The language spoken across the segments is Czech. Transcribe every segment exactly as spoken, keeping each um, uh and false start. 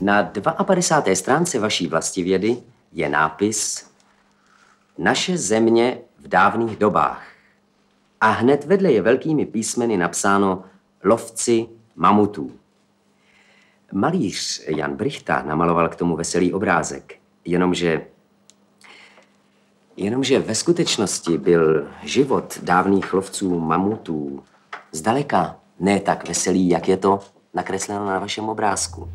Na padesátém druhém stránce vaší Vlastivědy je nápis Naše země v dávných dobách. A hned vedle je velkými písmeny napsáno Lovci mamutů. Malíř Jan Brychta namaloval k tomu veselý obrázek, jenomže, jenomže ve skutečnosti byl život dávných lovců mamutů zdaleka ne tak veselý, jak je to nakresleno na vašem obrázku.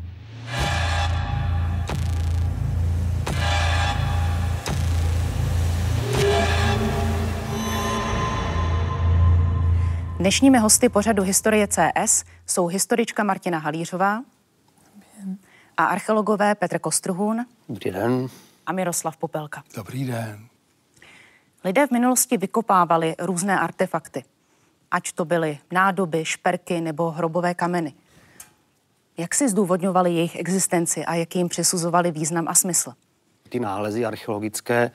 Dnešními hosty pořadu Historie tečka cé es jsou historička Martina Halířová a archeologové Petr Kostruhun a Miroslav Popelka. Dobrý den. Lidé v minulosti vykopávali různé artefakty, ať to byly nádoby, šperky nebo hrobové kameny. Jak si zdůvodňovali jejich existenci a jak jim přisuzovali význam a smysl? Ty nálezy archeologické,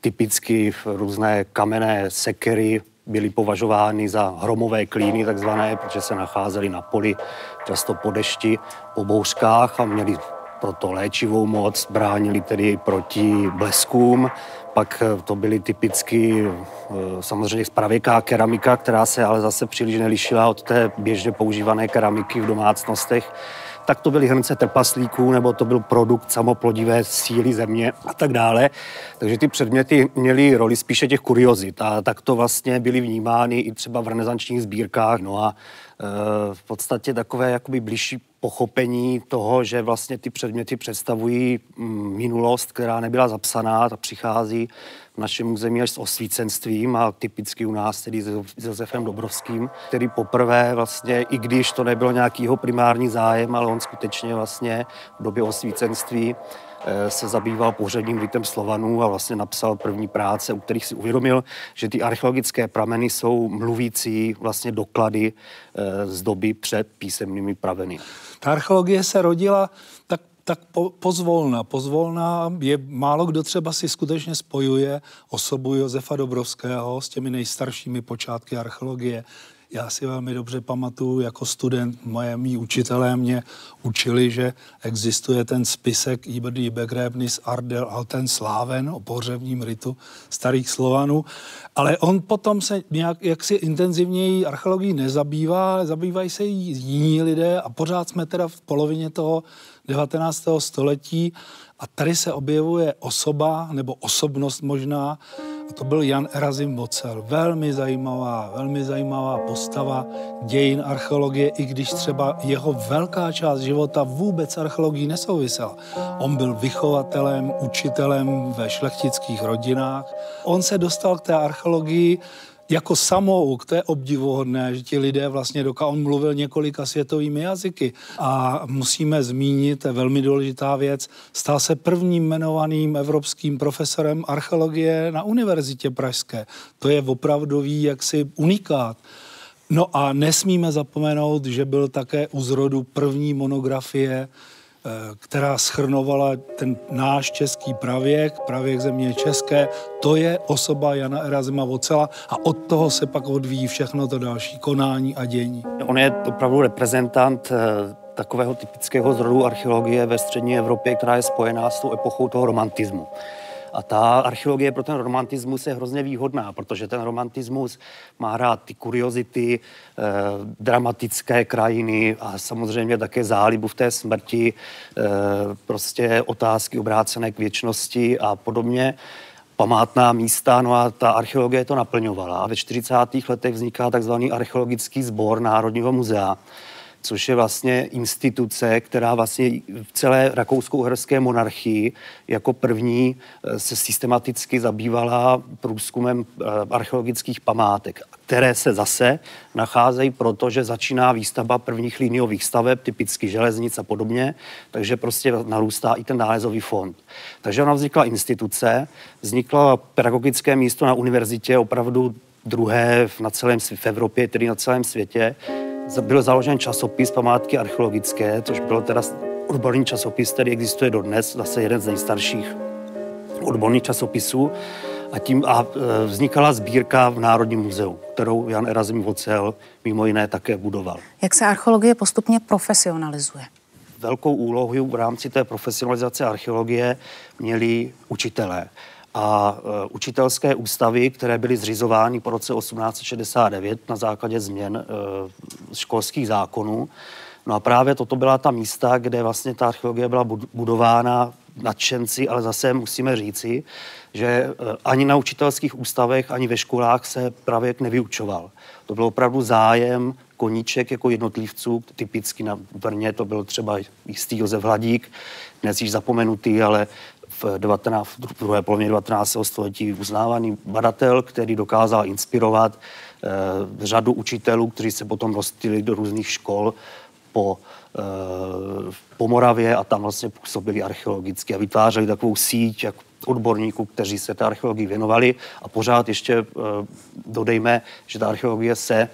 typicky různé kamenné sekery, byly považovány za hromové klíny takzvané, protože se nacházely na poli, často po dešti, po bouřkách a měly proto léčivou moc, bránili tedy proti bleskům. Pak to byly typicky samozřejmě zpravěká keramika, která se ale zase příliš nelišila od té běžně používané keramiky v domácnostech. Tak to byly hrnce trpaslíků, nebo to byl produkt samoplodivé síly země a tak dále. Takže ty předměty měly roli spíše těch kuriozit a tak to vlastně byly vnímány i třeba v renesančních sbírkách. No a e, v podstatě takové jakoby blížší pochopení toho, že vlastně ty předměty představují minulost, která nebyla zapsaná, ta přichází v našem území až s osvícenstvím a typicky u nás tedy s Josefem Dobrovským, který poprvé vlastně, i když to nebylo nějaký jeho primární zájem, ale on skutečně vlastně v době osvícenství se zabýval pohřebním bytem Slovanů a vlastně napsal první práce, u kterých si uvědomil, že ty archeologické prameny jsou mluvící vlastně doklady z doby před písemnými prameny. Ta archeologie se rodila tak, tak po, pozvolna. Pozvolna je málo kdo třeba si skutečně spojuje osobu Josefa Dobrovského s těmi nejstaršími počátky archeologie. Já si velmi dobře pamatuju, jako student, moje mý učitelé mě učili, že existuje ten spisek über die Begräbnis Ardel Alten Slaven o pohřebním ritu starých Slovanů, ale on potom se nějak jaksi intenzivněji archeologií nezabývá, ale zabývají se jí jiní lidé a pořád jsme teda v polovině toho devatenáctého století a tady se objevuje osoba nebo osobnost možná, a to byl Jan Erazim Vocel. Velmi zajímavá, velmi zajímavá postava dějin archeologie, i když třeba jeho velká část života vůbec s archeologií nesouvisela. On byl vychovatelem, učitelem ve šlechtických rodinách. On se dostal k té archeologii jako samouk, to je obdivuhodné, že ti lidé vlastně doka, on mluvil několika světovými jazyky. A musíme zmínit, to je velmi důležitá věc, stal se prvním jmenovaným evropským profesorem archeologie na Univerzitě Pražské. To je opravdový jaksi unikát. No a nesmíme zapomenout, že byl také u zrodu první monografie, která shrnovala ten náš český pravěk, pravěk země české, to je osoba Jana Erazima Vocela a od toho se pak odvíjí všechno to další konání a dění. On je opravdu reprezentant takového typického zrodu archeologie ve střední Evropě, která je spojená s tou epochou toho romantismu. A ta archeologie pro ten romantismus je hrozně výhodná, protože ten romantismus má rád ty kuriozity, eh, dramatické krajiny a samozřejmě také zálibu v té smrti, eh, prostě otázky obrácené k věčnosti a podobně. Památná místa, no a ta archeologie to naplňovala. Ve čtyřicátých letech vzniká takzvaný archeologický sbor Národního muzea, což je vlastně instituce, která vlastně v celé Rakousko-Uherské monarchii jako první se systematicky zabývala průzkumem archeologických památek, které se zase nacházejí, protože začíná výstavba prvních liniových staveb, typicky železnic a podobně, takže prostě narůstá i ten nálezový fond. Takže ona vznikla instituce, vzniklo pedagogické místo na univerzitě, opravdu druhé na celém světě, v Evropě, tedy na celém světě. Byl založen časopis Památky archeologické, což byl teda odborný časopis, který existuje dodnes, zase jeden z nejstarších odborných časopisů. a tím a vznikala sbírka v Národním muzeu, kterou Jan Erazim Vocel mimo jiné také budoval. Jak se archeologie postupně profesionalizuje? Velkou úlohu v rámci té profesionalizace archeologie měli učitelé. A učitelské ústavy, které byly zřizovány po roce osmnáct set šedesát devět na základě změn školských zákonů. No a právě toto byla ta místa, kde vlastně ta archeologie byla budována nadšenci, ale zase musíme říci, že ani na učitelských ústavech, ani ve školách se pravěk nevyučoval. To byl opravdu zájem, koníček jako jednotlivců, typicky na Brně to byl třeba jistý Josef Hladík, dnes již zapomenutý, ale v druhé polovině devatenáctého století uznávaný badatel, který dokázal inspirovat eh, řadu učitelů, kteří se potom rozptýlili do různých škol po, eh, po Moravě a tam vlastně působili archeologicky a vytvářeli takovou síť jak odborníků, kteří se té archeologii věnovali. A pořád ještě eh, dodejme, že ta archeologie se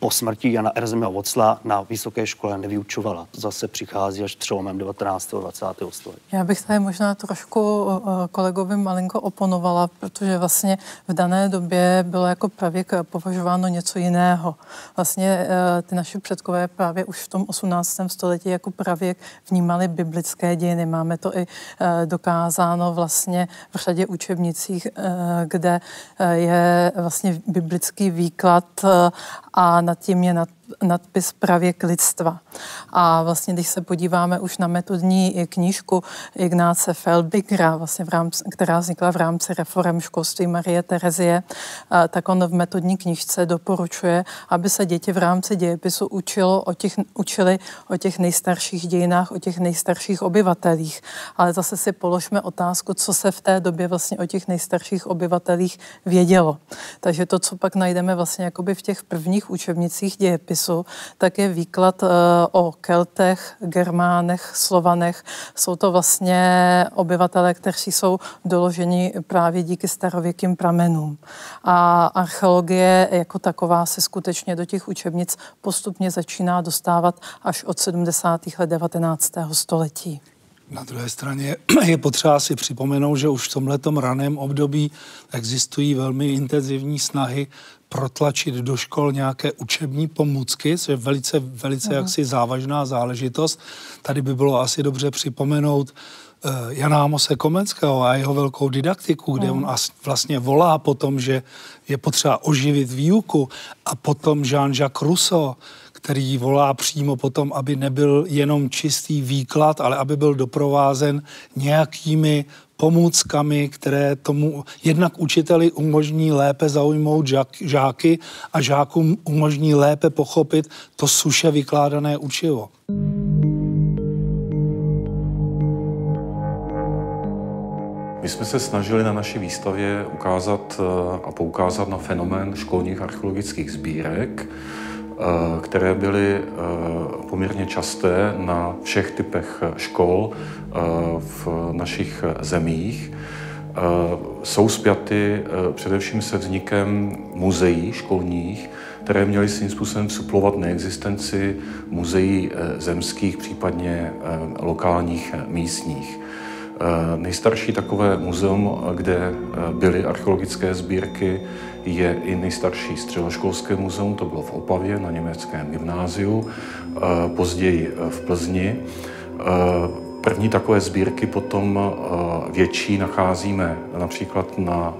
po smrti Jana Erazima Vocla na vysoké škole nevyučovala. To zase přichází až přelomem devatenáctého a dvacátého století. Já bych tady možná trošku kolegovi malinko oponovala, protože vlastně v dané době bylo jako pravěk považováno něco jiného. Vlastně ty naši předkové právě už v tom osmnáctém století jako pravěk vnímali biblické dějiny. Máme to i dokázáno vlastně v řadě učebnicích, kde je vlastně biblický výklad a nad tím je nad, nadpis pravěk lidstva. A vlastně, když se podíváme už na metodní knížku Ignáce Felbigera, vlastně v rámci, která vznikla v rámci reform školství Marie Terezie, tak on v metodní knížce doporučuje, aby se děti v rámci dějepisu učilo o těch, učili o těch nejstarších dějinách, o těch nejstarších obyvatelích. Ale zase si položme otázku, co se v té době vlastně o těch nejstarších obyvatelích vědělo. Takže to, co pak najdeme vlastně jakoby v těch prvních učebnicích dějepisu, tak je výklad o Keltech, Germánech, Slovanech. Jsou to vlastně obyvatelé, kteří jsou doloženi právě díky starověkým pramenům. A archeologie jako taková se skutečně do těch učebnic postupně začíná dostávat až od sedmdesátých let devatenáctého století. Na druhé straně je potřeba si připomenout, že už v tomhletom raném období existují velmi intenzivní snahy protlačit do škol nějaké učební pomůcky, což je velice, velice uh-huh. jaksi závažná záležitost. Tady by bylo asi dobře připomenout uh, Jana Amose Komenského a jeho velkou didaktiku, kde uh-huh. on as, vlastně volá po tom, že je potřeba oživit výuku, a potom Jean-Jacques Rousseau, který volá přímo potom, aby nebyl jenom čistý výklad, ale aby byl doprovázen nějakými pomůckami, které tomu jednak učiteli umožní lépe zaujmout žáky a žákům umožní lépe pochopit to suše vykládané učivo. My jsme se snažili na naší výstavě ukázat a poukázat na fenomén školních archeologických sbírek, které byly poměrně časté na všech typech škol v našich zemích. Jsou spjaty především se vznikem muzeí školních, které měly svým způsobem suplovat neexistenci muzeí zemských, případně lokálních, místních. Nejstarší takové muzeum, kde byly archeologické sbírky, je i nejstarší středoškolské muzeum, to bylo v Opavě na německém gymnáziu, později v Plzni. První takové sbírky potom větší nacházíme například na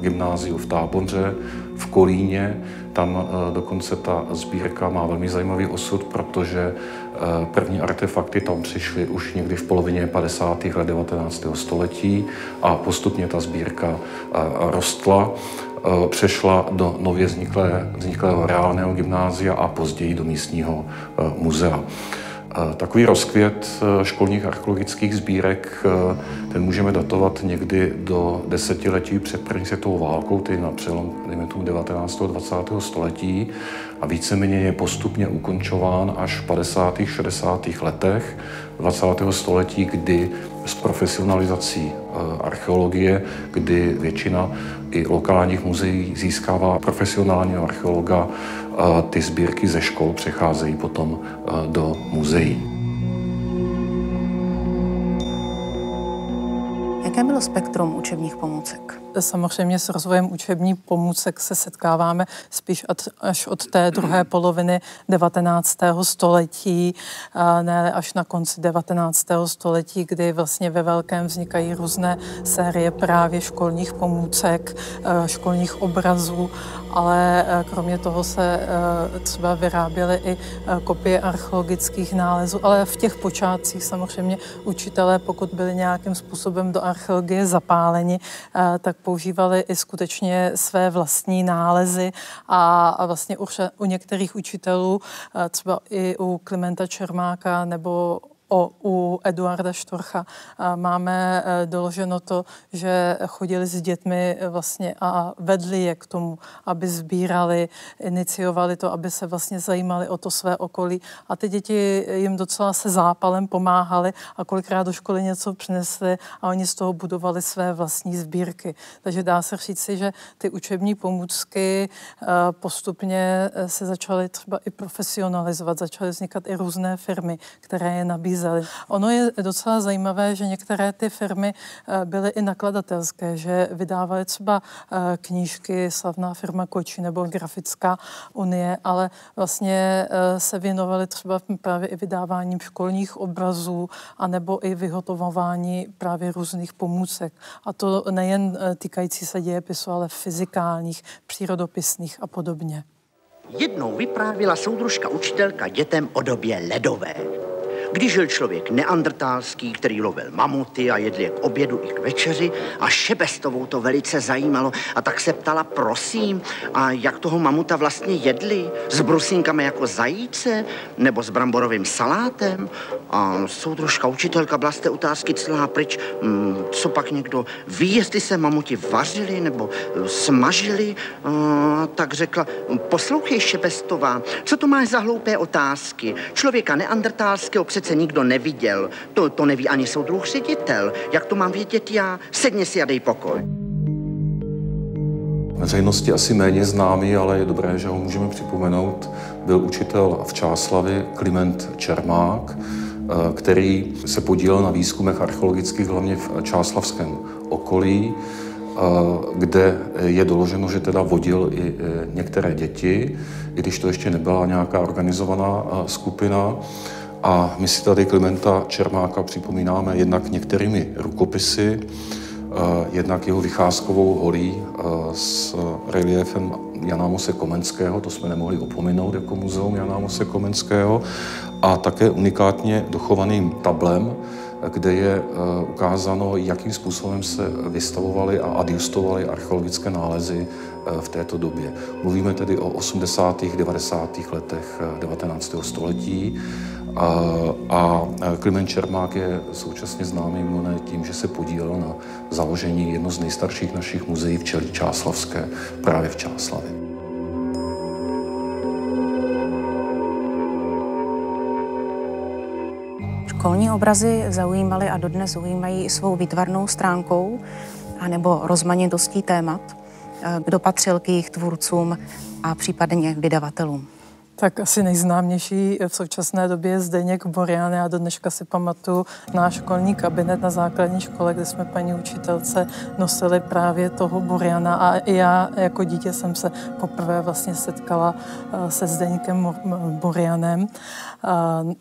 gymnáziu v Táboře, v Kolíně. Tam dokonce ta sbírka má velmi zajímavý osud, protože první artefakty tam přišly už někdy v polovině padesátých let devatenáctého století a postupně ta sbírka rostla, přešla do nově vzniklé, vzniklého reálného gymnázia a později do místního muzea. Takový rozkvět školních archeologických sbírek, ten můžeme datovat někdy do desetiletí před první světovou válkou, tedy na přelom devatenáctého a dvacátého století, a víceméně je postupně ukončován až v padesátých a šedesátých letech dvacátého století, kdy s profesionalizací archeologie, kdy většina i lokálních muzeí získává profesionálního archeologa, ty sbírky ze škol přecházejí potom do muzeí. Jaké bylo spektrum učebních pomůcek? samozřejmě s rozvojem učební pomůcek se setkáváme spíš až od té druhé poloviny devatenáctého století, ne až na konci devatenáctého století, kdy vlastně ve velkém vznikají různé série právě školních pomůcek, školních obrazů, ale kromě toho se třeba vyráběly i kopie archeologických nálezů, ale v těch počátcích samozřejmě učitelé, pokud byli nějakým způsobem do archeologie zapáleni, tak používali i skutečně své vlastní nálezy a vlastně u některých učitelů, třeba i u Klimenta Čermáka nebo O, u Eduarda Štorcha máme doloženo to, že chodili s dětmi vlastně a vedli je k tomu, aby sbírali, iniciovali to, aby se vlastně zajímali o to své okolí. A ty děti jim docela se zápalem pomáhali a kolikrát do školy něco přinesli a oni z toho budovali své vlastní sbírky. Takže dá se říci, že ty učební pomůcky postupně se začaly třeba i profesionalizovat, začaly vznikat i různé firmy, které je nabízí. Ono je docela zajímavé, že některé ty firmy byly i nakladatelské, že vydávaly třeba knížky, slavná firma Kočí nebo Grafická unie, ale vlastně se věnovaly třeba právě i vydáváním školních obrazů anebo i vyhotovování právě různých pomůcek. A to nejen týkající se dějepisu, ale fyzikálních, přírodopisných a podobně. Jednou vyprávěla soudružka učitelka dětem o době ledové. Když žil člověk neandertálský, který lovil mamuty a jedl je k obědu i k večeři, a Šebestovou to velice zajímalo, a tak se ptala, prosím, a jak toho mamuta vlastně jedli? S brusínkami jako zajíce? Nebo s bramborovým salátem? A soudružka učitelka blasté otázky celá pryč. Co pak někdo ví, jestli se mamuti vařili nebo smažili? A tak řekla, poslouchej Šebestová, co to máš za hloupé otázky? Člověka neandertálského přece nikdo neviděl. To, to neví ani soudruh ředitel. Jak to mám vědět já? Sedni si a dej pokoj. Veřejnosti asi méně známý, ale je dobré, že ho můžeme připomenout, byl učitel v Čáslavi Kliment Čermák, který se podílel na výzkumech archeologických, hlavně v čáslavském okolí, kde je doloženo, že teda vodil i některé děti, i když to ještě nebyla nějaká organizovaná skupina. A my si tady Klimenta Čermáka připomínáme jednak některými rukopisy, jednak jeho vycházkovou holí s reliéfem Jana Amose Komenského, to jsme nemohli opominout jako muzeum Jana Amose Komenského, a také unikátně dochovaným tablem, kde je ukázáno, jakým způsobem se vystavovaly a adjustovaly archeologické nálezy v této době. Mluvíme tedy o osmdesátých a devadesátých letech devatenáctého století a, a Kliment Čermák je současně známý tím, že se podílel na založení jedno z nejstarších našich muzeí v Čelí Čáslavské, právě v Čáslavě. Školní obrazy zaujímaly a dodnes zaujímají svou výtvarnou stránkou anebo rozmanitostí témat, kdo patřil k jejich tvůrcům a případně vydavatelům. Tak asi nejznámější v současné době je Zdeněk Burian. Já do dneška si pamatuju náš školní kabinet na základní škole, kde jsme paní učitelce nosili právě toho Buriana. A i já jako dítě jsem se poprvé vlastně setkala se Zdeňkem Burianem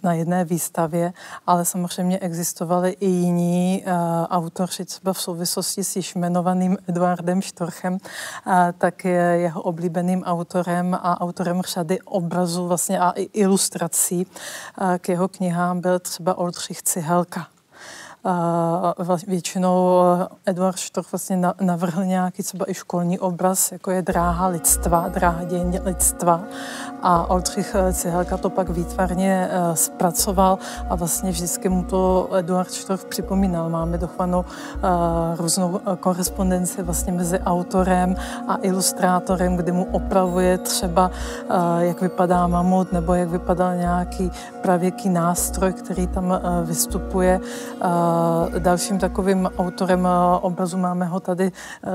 na jedné výstavě, ale samozřejmě existovali i jiní autoři, třeba v souvislosti s již jmenovaným Eduardem Štorchem, tak je jeho oblíbeným autorem a autorem řady obrazů vlastně a i ilustrací k jeho knihám byl třeba Oldřich Cihelka. Většinou Eduard Štorch vlastně navrhl nějaký třeba i školní obraz, jako je dráha lidstva, dráha dějin lidstva. A Oldřich Cihelka to pak výtvarně zpracoval a vlastně vždycky mu to Eduard Štorch připomínal. Máme dochovanou různou korespondenci vlastně mezi autorem a ilustrátorem, kdy mu opravuje třeba, jak vypadá mamut nebo jak vypadal nějaký pravěký nástroj, který tam vystupuje. Dalším takovým autorem obrazu, máme ho tady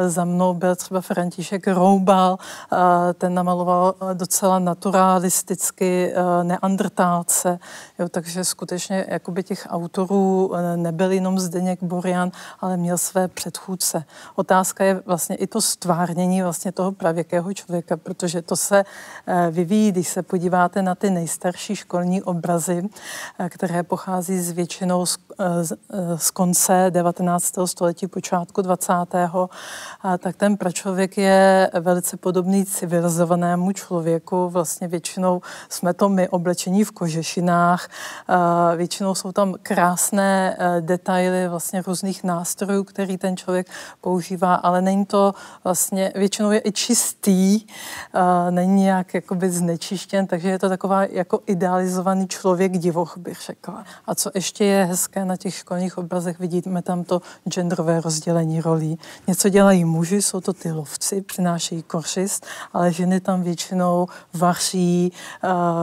za mnou, byl třeba František Roubal. Ten namaloval docela naturalisticky neandrtálce. Jo, takže skutečně jakoby těch autorů nebyl jenom Zdeněk Burian, ale měl své předchůdce. Otázka je vlastně i to stvárnění vlastně toho pravěkého člověka, protože to se vyvíjí, když se podíváte na ty nejstarší školní obrazy, které pochází z většinou z, z, z konce devatenáctého století, počátku dvacátého tak ten pračlověk je velice podobný civilizovanému člověku. Vlastně většinou jsme to my oblečení v kožešinách. Většinou jsou tam krásné detaily vlastně různých nástrojů, který ten člověk používá, ale není to vlastně, většinou je i čistý, není nějak jakoby znečištěn, takže je to taková jako idealizovaný člověk divoch, bych řekla. A co ještě je hezké na těch školních obrazech, vidíme tam to genderové rozdělení rolí. Něco dělají muži, jsou to ty lovci, přinášejí kořist, ale ženy tam většinou vaří,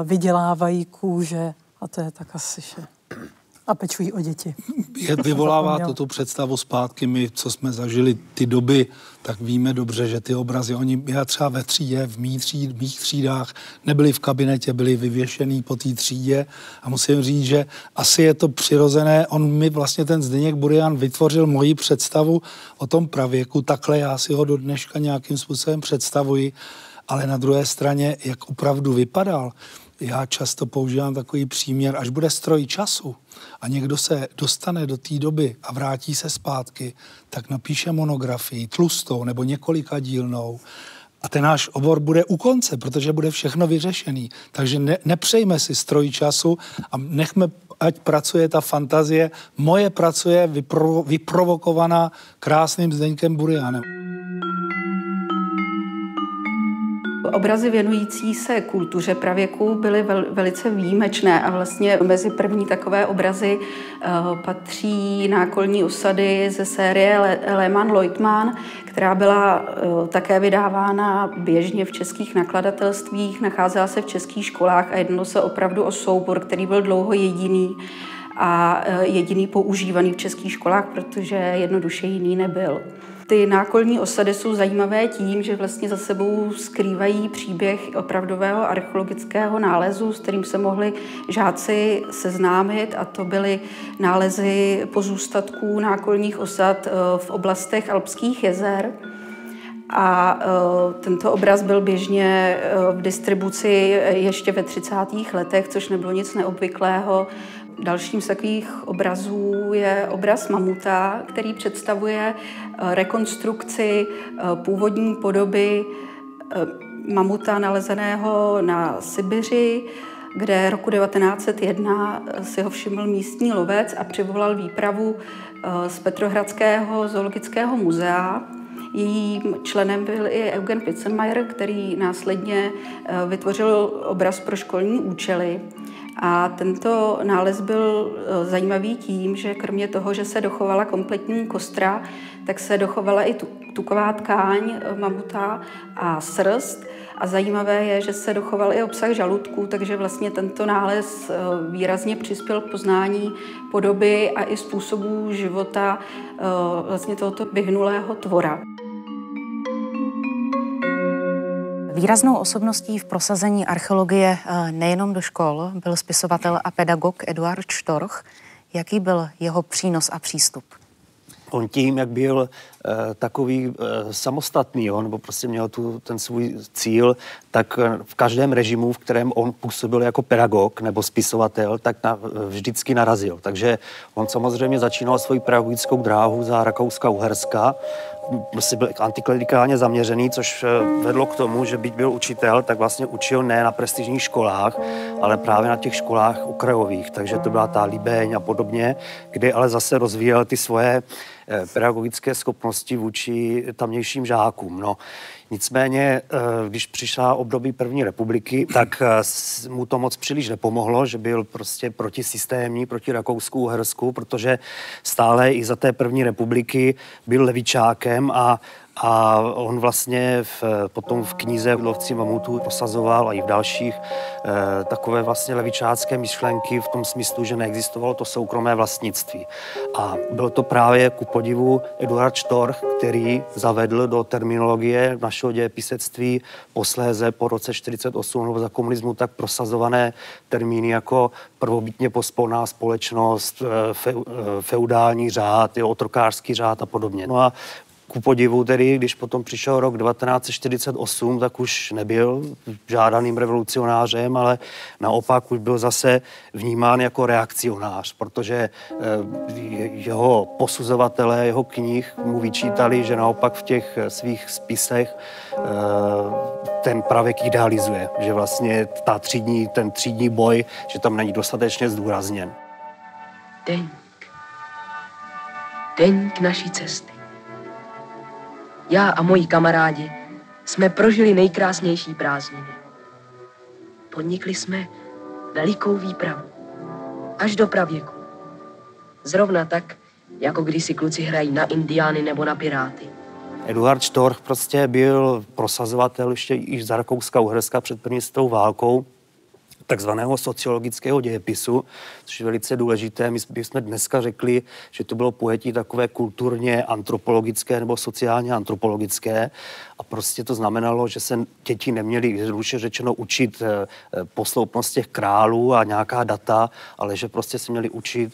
vydělávají kůže a to je tak asi vše. A pečují o děti. Vyvolává toto představu zpátky, my, co jsme zažili ty doby, tak víme dobře, že ty obrazy, oni já třeba ve třídě, v mých, tříd, mých třídách, nebyli v kabinetě, byli vyvěšený po té třídě a musím říct, že asi je to přirozené, on mi vlastně ten Zdeněk Burian vytvořil moji představu o tom pravěku, takhle já si ho do dneška nějakým způsobem představuji, ale na druhé straně, jak opravdu vypadal. Já často používám takový příměr, až bude stroj času a někdo se dostane do té doby a vrátí se zpátky, tak napíše monografii tlustou nebo několikadílnou a ten náš obor bude u konce, protože bude všechno vyřešený. Takže ne, nepřejme si stroj času a nechme, ať pracuje ta fantazie. Moje pracuje vypro, vyprovokovaná krásným Zdeňkem Burianem. Obrazy věnující se kultuře pravěku byly vel, velice výjimečné a vlastně mezi první takové obrazy uh, patří nákolní osady ze série Le- Lehmann-Leutemann, která byla uh, také vydávána běžně v českých nakladatelstvích, nacházela se v českých školách a jednalo se opravdu o soubor, který byl dlouho jediný a uh, jediný používaný v českých školách, protože jednoduše jiný nebyl. Ty nákolní osady jsou zajímavé tím, že vlastně za sebou skrývají příběh opravdového archeologického nálezu, s kterým se mohli žáci seznámit, a to byly nálezy pozůstatků nákolních osad v oblastech Alpských jezer. A tento obraz byl běžně v distribuci ještě ve třicátých letech, což nebylo nic neobvyklého. Dalším z takových obrazů je obraz mamuta, který představuje rekonstrukci původní podoby mamuta nalezeného na Sibiři, kde roku devatenáct set jedna si ho všiml místní lovec a přivolal výpravu z Petrohradského zoologického muzea. Jejím členem byl i Eugen Pitzenmeier, který následně vytvořil obraz pro školní účely. A tento nález byl zajímavý tím, že kromě toho, že se dochovala kompletní kostra, tak se dochovala i tuková tkáň mamuta a srst. A zajímavé je, že se dochoval i obsah žaludku, takže vlastně tento nález výrazně přispěl k poznání podoby a i způsobů života vlastně tohoto vyhnulého tvora. Výraznou osobností v prosazení archeologie nejenom do škol byl spisovatel a pedagog Eduard Štorch. Jaký byl jeho přínos a přístup? On tím, jak byl e, takový e, samostatný, on nebo prostě měl tu, ten svůj cíl, tak v každém režimu, v kterém on působil jako pedagog nebo spisovatel, tak na, vždycky narazil. Takže on samozřejmě začínal svoji pedagogickou dráhu za Rakouska-Uherska, prostě byl antiklerikálně zaměřený, což vedlo k tomu, že byť byl učitel, tak vlastně učil ne na prestižních školách, ale právě na těch školách okrajových, takže to byla ta Líbeň a podobně, kde ale zase rozvíjel ty svoje pedagogické schopnosti vůči tamějším žákům. No, nicméně, když přišla období první republiky, tak mu to moc příliš nepomohlo, že byl prostě protisystémní, proti Rakousku-Uhersku, protože stále i za té první republiky byl levičákem a A on vlastně v, potom v knize Lovci mamutů posazoval a i v dalších eh, takové vlastně levičácké myšlenky v tom smyslu, že neexistovalo to soukromé vlastnictví. A byl to právě ku podivu Eduard Štorch, který zavedl do terminologie našeho dějepisectví posléze po roce čtyřicet osm nebo za komunismu tak prosazované termíny jako prvobitně pospolná společnost, fe, feudální řád, jo, otrokářský řád a podobně. No a ku podivu tedy, když potom přišel rok devatenáct set čtyřicet osm, tak už nebyl žádaným revolucionářem, ale naopak už byl zase vnímán jako reakcionář, protože jeho posuzovatelé, jeho knih mu vyčítali, že naopak v těch svých spisech ten pravěk idealizuje, že vlastně ta třídní, ten třídní boj, že tam není dostatečně zdůrazněn. Deník. Deník naší cesty. Já a moji kamarádi jsme prožili nejkrásnější prázdniny. Podnikli jsme velikou výpravu, až do pravěku. Zrovna tak, jako když si kluci hrají na indiány nebo na piráty. Eduard Štorch prostě byl prosazovatel ještě i za Rakouska-Uherska před první světovou válkou takzvaného sociologického dějepisu, což je velice důležité. My jsme dneska řekli, že to bylo pojetí takové kulturně antropologické nebo sociálně antropologické a prostě to znamenalo, že se děti neměly, zjednodušeně řečeno, učit posloupnost těch králů a nějaká data, ale že prostě se měli učit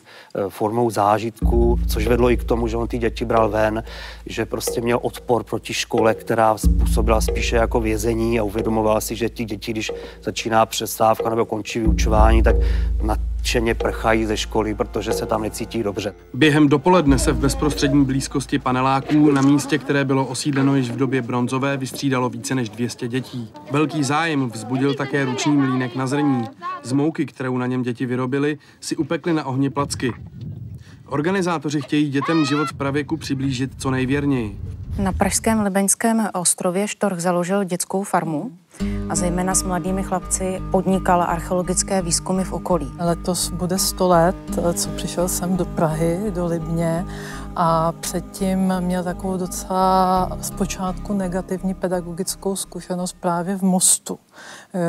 formou zážitku, což vedlo i k tomu, že on ty děti bral ven, že prostě měl odpor proti škole, která způsobila spíše jako vězení a uvědomoval si, že ty děti, když začíná přestávka nebo končí vyučování, tak nadšeně prchají ze školy, protože se tam necítí dobře. Během dopoledne se v bezprostřední blízkosti paneláků na místě, které bylo osídleno již v době bronzové, vystřídalo více než dvě stě dětí. Velký zájem vzbudil také ruční mlýnek na zrní. Z mouky, kterou na něm děti vyrobili, si upekli na ohni placky. Organizátoři chtějí dětem život v pravěku přiblížit co nejvěrněji. Na pražském Libeňském ostrově Štorch založil dětskou farmu a zejména s mladými chlapci podnikal archeologické výzkumy v okolí. Letos bude sto let, co přišel jsem do Prahy, do Libně, a předtím měl takovou docela zpočátku negativní pedagogickou zkušenost právě v Mostu,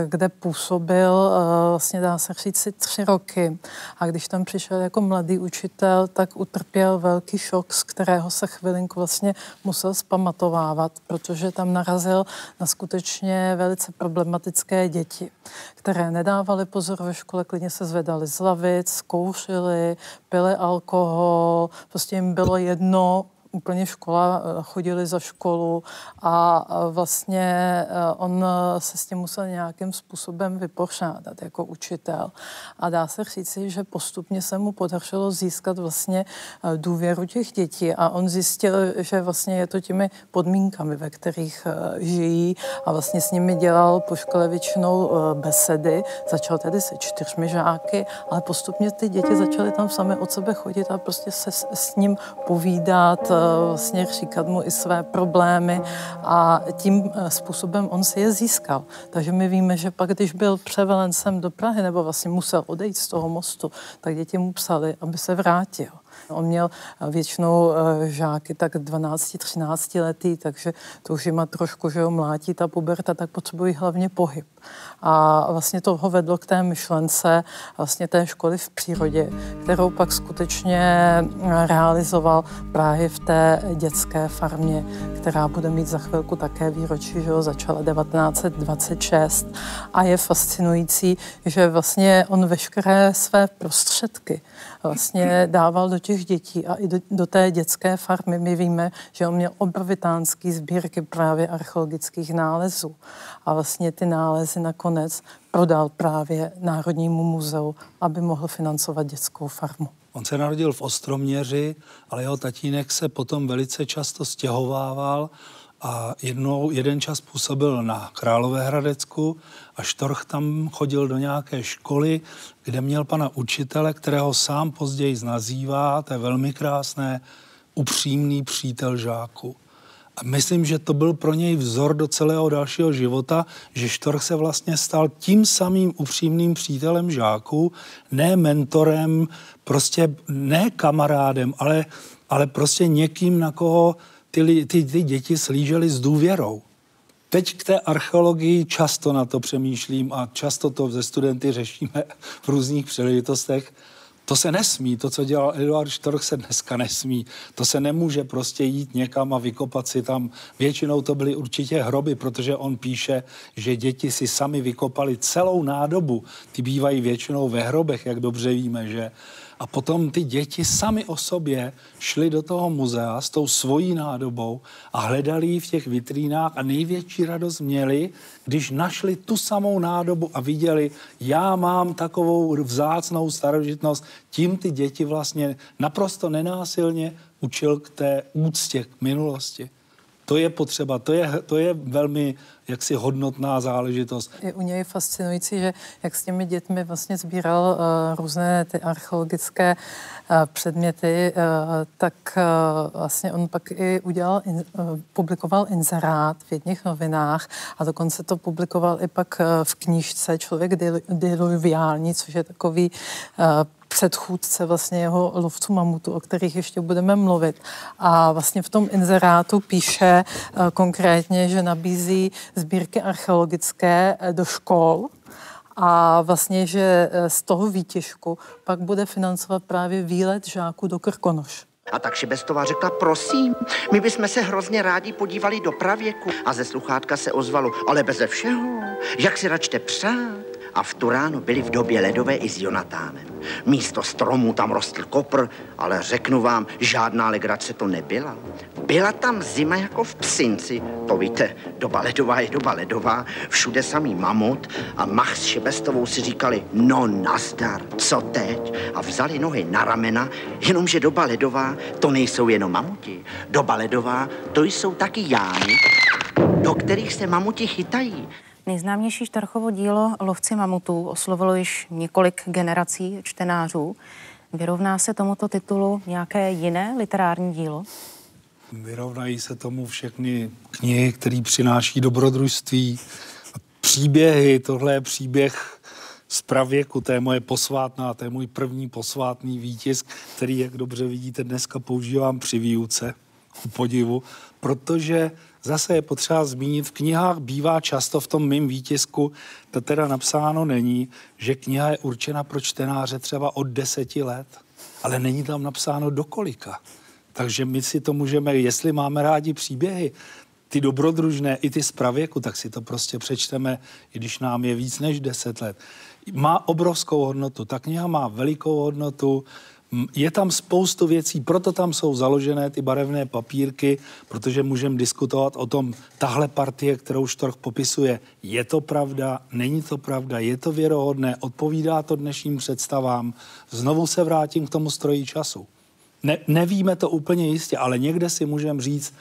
kde působil, vlastně dá se říct, si tři roky. A když tam přišel jako mladý učitel, tak utrpěl velký šok, z kterého se chvilinku vlastně musel zpamatovávat, protože tam narazil na skutečně velice problematické děti, které nedávaly pozor ve škole, klidně se zvedaly z lavic, kouřily, pily alkohol, prostě jim bylo jedno, úplně škola, chodili za školu a vlastně on se s tím musel nějakým způsobem vypořádat jako učitel. A dá se říci, že postupně se mu podařilo získat vlastně důvěru těch dětí a on zjistil, že vlastně je to těmi podmínkami, ve kterých žijí, a vlastně s nimi dělal po škole většinou besedy. Začal tedy se čtyřmi žáky, ale postupně ty děti začaly tam sami od sebe chodit a prostě se s ním povídat, vlastně říkat mu i své problémy a tím způsobem on si je získal. Takže my víme, že pak, když byl převelen sem do Prahy nebo vlastně musel odejít z toho Mostu, tak děti mu psali, aby se vrátil. On měl většinou žáky tak dvanáct třináct letý, takže to už jim trošku, že ho mlátí ta puberta, tak potřebují hlavně pohyb. A vlastně to ho vedlo k té myšlence vlastně té školy v přírodě, kterou pak skutečně realizoval právě v té dětské farmě, která bude mít za chvilku také výročí, že ho začala devatenáct set dvacet šest. A je fascinující, že vlastně on veškeré své prostředky vlastně dával do těch dětí a i do, do té dětské farmy. My víme, že on měl obrovitánský sbírky právě archeologických nálezů. A vlastně ty nálezy nakonec prodal právě Národnímu muzeu, aby mohl financovat dětskou farmu. On se narodil v Ostroměři, ale jeho tatínek se potom velice často stěhovával a jednou, jeden čas působil na Královéhradecku a Štorch tam chodil do nějaké školy, kde měl pana učitele, kterého sám později nazývá, to je velmi krásné, upřímný přítel žáku. A myslím, že to byl pro něj vzor do celého dalšího života, že Štorch se vlastně stal tím samým upřímným přítelem žáků, ne mentorem, prostě ne kamarádem, ale, ale prostě někým, na koho ty, ty, ty děti slížely s důvěrou. Teď k té archeologii často na to přemýšlím a často to ze studenty řešíme v různých příležitostech. To se nesmí, to, co dělal Eduard Štorch, se dneska nesmí. To se nemůže prostě jít někam a vykopat si tam. Většinou to byly určitě hroby, protože on píše, že děti si sami vykopali celou nádobu. Ty bývají většinou ve hrobech, jak dobře víme, že? A potom ty děti sami o sobě šly do toho muzea s tou svojí nádobou a hledali ji v těch vitrínách a největší radost měli, když našli tu samou nádobu a viděli, já mám takovou vzácnou starožitnost, tím ty děti vlastně naprosto nenásilně učil k té úctě, k minulosti. To je potřeba, to je, to je velmi jaksi hodnotná záležitost. Je u něj fascinující, že jak s těmi dětmi vlastně sbíral uh, různé ty archeologické uh, předměty, uh, tak uh, vlastně on pak i udělal, in, uh, publikoval inzerát v jedných novinách a dokonce to publikoval i pak uh, v knížce Člověk diluviální, což je takový uh, předchůdce vlastně jeho lovců mamutů, o kterých ještě budeme mluvit. A vlastně v tom inzerátu píše uh, konkrétně, že nabízí sbírky archeologické do škol a vlastně, že z toho výtěžku pak bude financovat právě výlet žáků do Krkonoš. A tak Šibestová řekla, prosím, my bychom se hrozně rádi podívali do pravěku. A ze sluchátka se ozvalo, ale beze všeho, jak si račte přát. A v tu ráno byli v době ledové i s Jonatánem. Místo stromů tam rostl kopr, ale řeknu vám, žádná legrace to nebyla. Byla tam zima jako v Psinci. To víte, doba ledová je doba ledová, všude samý mamut a Mach s Šebestovou si říkali, no nazdar, co teď? A vzali nohy na ramena, jenomže doba ledová to nejsou jenom mamuti. Doba ledová to jsou taky jámy, do kterých se mamuti chytají. Nejznámější Štorchovo dílo Lovci mamutů oslovilo již několik generací čtenářů. Vyrovná se tomuto titulu nějaké jiné literární dílo? Vyrovnají se tomu všechny knihy, které přináší dobrodružství. Příběhy, tohle je příběh z pravěku, to je moje posvátná, to je můj první posvátný výtisk, který, jak dobře vidíte, dneska používám při výuce, u podivu, protože zase je potřeba zmínit, v knihách bývá často v tom mým výtisku, to teda napsáno není, že kniha je určena pro čtenáře třeba od deseti let, ale není tam napsáno do kolika. Takže my si to můžeme, jestli máme rádi příběhy, ty dobrodružné i ty z pravěku, tak si to prostě přečteme, i když nám je víc než deset let. Má obrovskou hodnotu, ta kniha má velikou hodnotu, je tam spoustu věcí, proto tam jsou založené ty barevné papírky, protože můžeme diskutovat o tom, tahle partie, kterou Štorch popisuje, je to pravda, není to pravda, je to věrohodné, odpovídá to dnešním představám. Znovu se vrátím k tomu stroji času. Ne, nevíme to úplně jistě, ale někde si můžeme říct,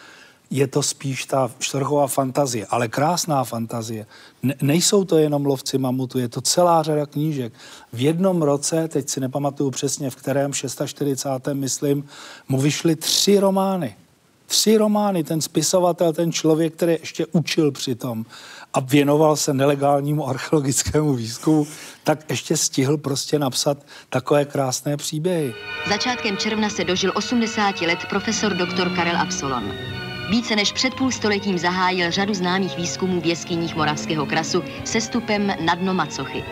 je to spíš ta Štorchova fantazie, ale krásná fantazie. Ne, nejsou to jenom Lovci mamutu, je to celá řada knížek. V jednom roce, teď si nepamatuju přesně, v kterém, čtyřicátém šestém myslím, mu vyšly tři romány. Tři romány, ten spisovatel, ten člověk, který ještě učil přitom a věnoval se nelegálnímu archeologickému výzkumu, tak ještě stihl prostě napsat takové krásné příběhy. Začátkem června se dožil osmdesáti let profesor doktor Karel Absolon. Více než před půl stoletím zahájil řadu známých výzkumů v jeskyních Moravského krasu se stupem na dno Macochy.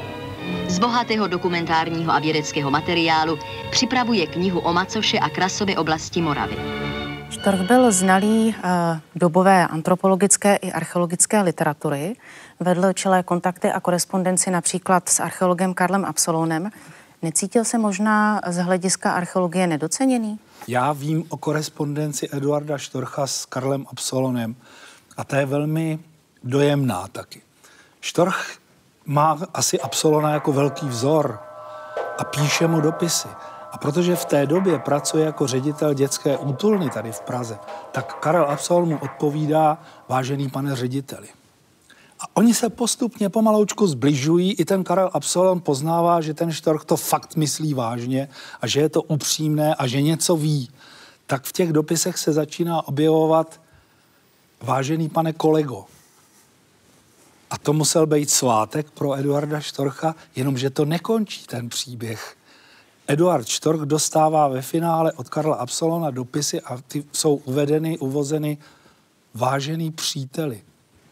Z bohatého dokumentárního a vědeckého materiálu připravuje knihu o Macoše a Krasové oblasti Moravy. Štorch byl znalý uh, dobové antropologické i archeologické literatury. Vedl čilé kontakty a korespondenci například s archeologem Karlem Absolonem. Necítil se možná z hlediska archeologie nedoceněný? Já vím o korespondenci Eduarda Štorcha s Karlem Absolonem a ta je velmi dojemná taky. Štorch má asi Absolona jako velký vzor a píše mu dopisy. A protože v té době pracuje jako ředitel dětské útulny tady v Praze, tak Karel Absolon mu odpovídá, vážený pane řediteli. A oni se postupně pomaloučku zbližují, i ten Karel Absolon poznává, že ten Štorch to fakt myslí vážně a že je to upřímné a že něco ví. Tak v těch dopisech se začíná objevovat vážený pane kolego. A to musel být svátek pro Eduarda Štorcha, jenomže to nekončí ten příběh. Eduard Štorch dostává ve finále od Karla Absolona dopisy a ty jsou uvedeny, uvozeny vážený příteli.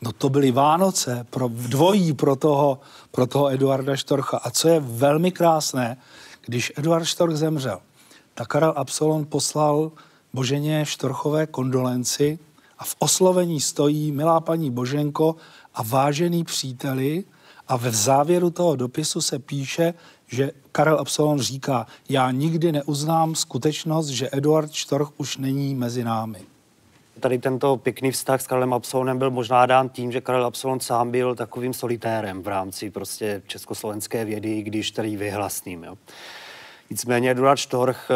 No to byly Vánoce, pro, dvojí pro toho, pro toho Eduarda Štorcha. A co je velmi krásné, když Eduard Štorch zemřel, tak Karel Absolon poslal Boženě Štorchové kondolenci a v oslovení stojí milá paní Boženko a vážený příteli a v závěru toho dopisu se píše, že Karel Absolon říká, já nikdy neuznám skutečnost, že Eduard Štorch už není mezi námi. Tady tento pěkný vztah s Karlem Absolonem byl možná dán tím, že Karel Absolon sám byl takovým solitérem v rámci prostě československé vědy, když tady vyhlasným. Jo. Nicméně Eduard Štorch,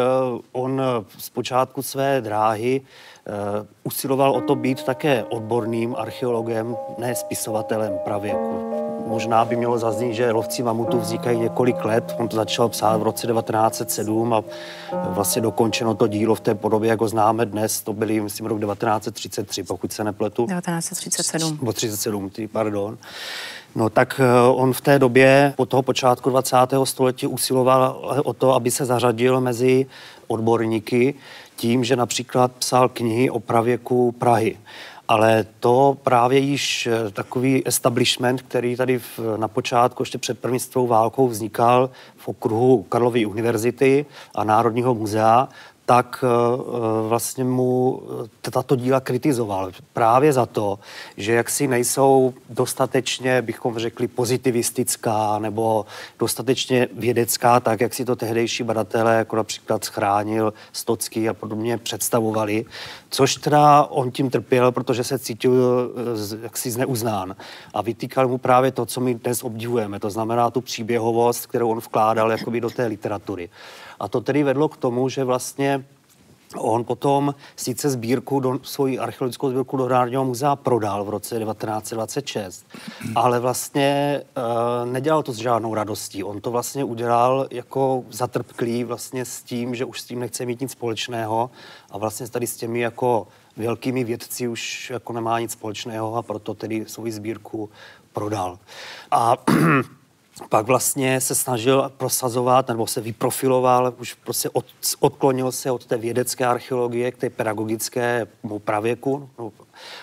on z počátku své dráhy uh, usiloval o to být také odborným archeologem, ne spisovatelem pravěku. Možná by mělo zaznít, že lovci mamutů vznikají několik let. On to začal psát v roce devatenáct set sedm a vlastně dokončeno to dílo v té podobě, jak ho známe dnes. To byly, myslím, rok devatenáct set třicet tři, pokud se nepletu. devatenáct set třicet sedm. Bo třicet sedm, pardon. No tak on v té době, po toho počátku dvacátého století, usiloval o to, aby se zařadil mezi odborníky tím, že například psal knihy o pravěku Prahy. Ale to právě již takový establishment, který tady v, na počátku ještě před první světovou válkou vznikal v okruhu Karlovy univerzity a Národního muzea, tak vlastně mu tato díla kritizoval. Právě za to, že jaksi nejsou dostatečně, bychom řekli, pozitivistická nebo dostatečně vědecká, tak jak si to tehdejší badatelé, jako například Schránil, Stocký a podobně, představovali, což teda on tím trpěl, protože se cítil jaksi zneuznán. A vytýkal mu právě to, co my dnes obdivujeme, to znamená tu příběhovost, kterou on vkládal jakoby do té literatury. A to tedy vedlo k tomu, že vlastně on potom sice sbírku, do, svoji archeologickou sbírku do Národního muzea prodal v roce devatenáct set dvacet šest, ale vlastně e, nedělal to s žádnou radostí. On to vlastně udělal jako zatrpklý vlastně s tím, že už s tím nechce mít nic společného a vlastně tady s těmi jako velkými vědci už jako nemá nic společného a proto tedy svoji sbírku prodal. A pak vlastně se snažil prosazovat, nebo se vyprofiloval, už prostě od, odklonil se od té vědecké archeologie k té pedagogické pravěku no,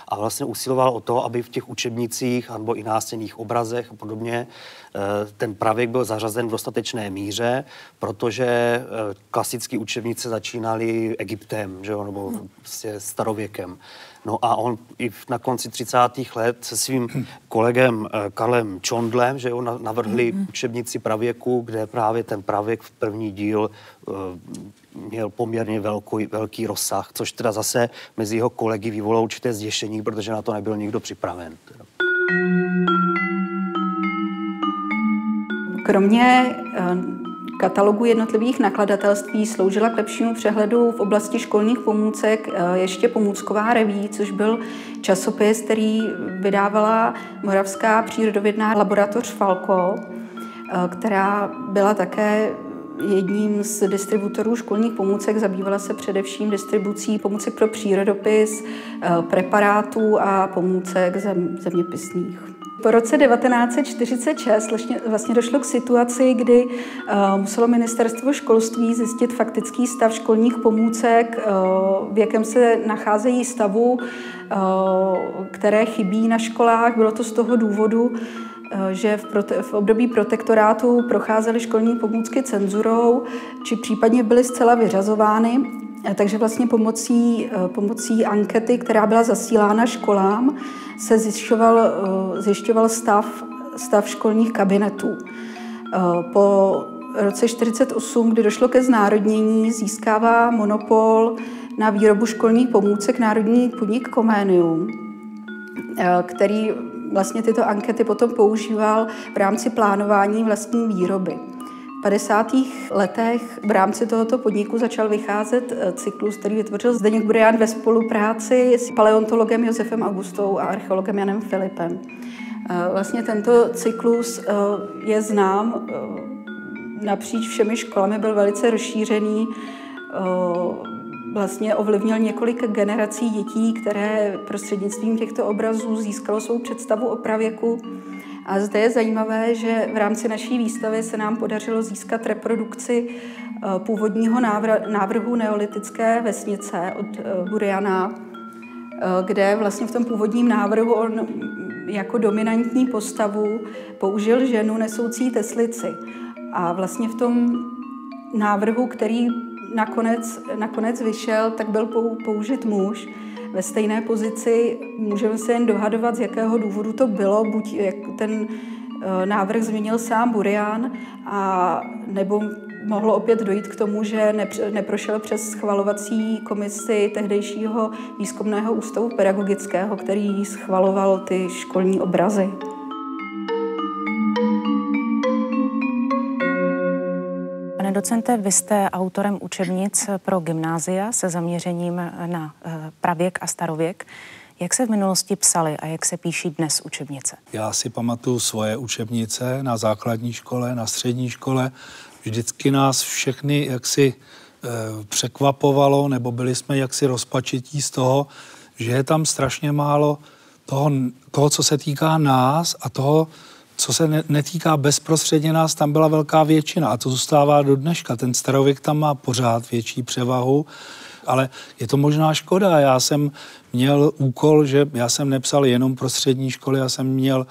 a vlastně usiloval o to, aby v těch učebnicích nebo i nástěnných obrazech a podobně ten pravěk byl zařazen v dostatečné míře, protože klasické učebnice začínaly Egyptem, že jo, nebo prostě starověkem. No a on i na konci třicátých let se svým kolegem Karlem Čondlem, že jo, navrhli učebnici pravěku, kde právě ten pravěk v první díl měl poměrně velký, velký rozsah, což teda zase mezi jeho kolegy vyvolalo určité zděšení, protože na to nebyl nikdo připraven. Kromě katalogu jednotlivých nakladatelství sloužila k lepšímu přehledu v oblasti školních pomůcek ještě Pomůcková reví, což byl časopis, který vydávala Moravská přírodovědná laboratoř Falko, která byla také jedním z distributorů školních pomůcek, zabývala se především distribucí pomůcek pro přírodopis, preparátů a pomůcek zem, zeměpisných. Po roce devatenáct set čtyřicet šest vlastně došlo k situaci, kdy muselo ministerstvo školství zjistit faktický stav školních pomůcek, v jakém se nacházejí stavu, které chybí na školách. Bylo to z toho důvodu, že v, prote- v období protektorátu procházely školní pomůcky cenzurou, či případně byly zcela vyřazovány. Takže vlastně pomocí, pomocí ankety, která byla zasílána školám, se zjišťoval, zjišťoval stav, stav školních kabinetů. Po roce čtyřicet osm, kdy došlo ke znárodnění, získává monopol na výrobu školních pomůcek národní podnik Comenium, který vlastně tyto ankety potom používal v rámci plánování vlastní výroby. V padesátých letech v rámci tohoto podniku začal vycházet cyklus, který vytvořil Zdeněk Burian ve spolupráci s paleontologem Josefem Augustou a archeologem Janem Filipem. Vlastně tento cyklus je znám napříč všemi školami, byl velice rozšířený, vlastně ovlivnil několik generací dětí, které prostřednictvím těchto obrazů získalo svou představu o pravěku. A zde je zajímavé, že v rámci naší výstavy se nám podařilo získat reprodukci původního návrhu neolitické vesnice od Buriana, kde vlastně v tom původním návrhu on jako dominantní postavu použil ženu nesoucí teslici. A vlastně v tom návrhu, který nakonec, nakonec vyšel, tak byl použit muž ve stejné pozici. Můžeme se jen dohadovat, z jakého důvodu to bylo, buď jak ten návrh změnil sám Burian, a nebo mohlo opět dojít k tomu, že neprošel přes schvalovací komisi tehdejšího výzkumného ústavu pedagogického, který schvaloval ty školní obrazy. Pane docente, vy jste autorem učebnic pro gymnázia se zaměřením na pravěk a starověk. Jak se v minulosti psaly a jak se píší dnes učebnice? Já si pamatuju svoje učebnice na základní škole, na střední škole. Vždycky nás všechny jaksi e, překvapovalo, nebo byli jsme jaksi rozpačití z toho, že je tam strašně málo toho, toho co se týká nás, a toho, co se ne, netýká bezprostředně nás, tam byla velká většina. A to zůstává do dneška. Ten starověk tam má pořád větší převahu, ale je to možná škoda. Já jsem měl úkol, že já jsem nepsal jenom pro střední školy, já jsem měl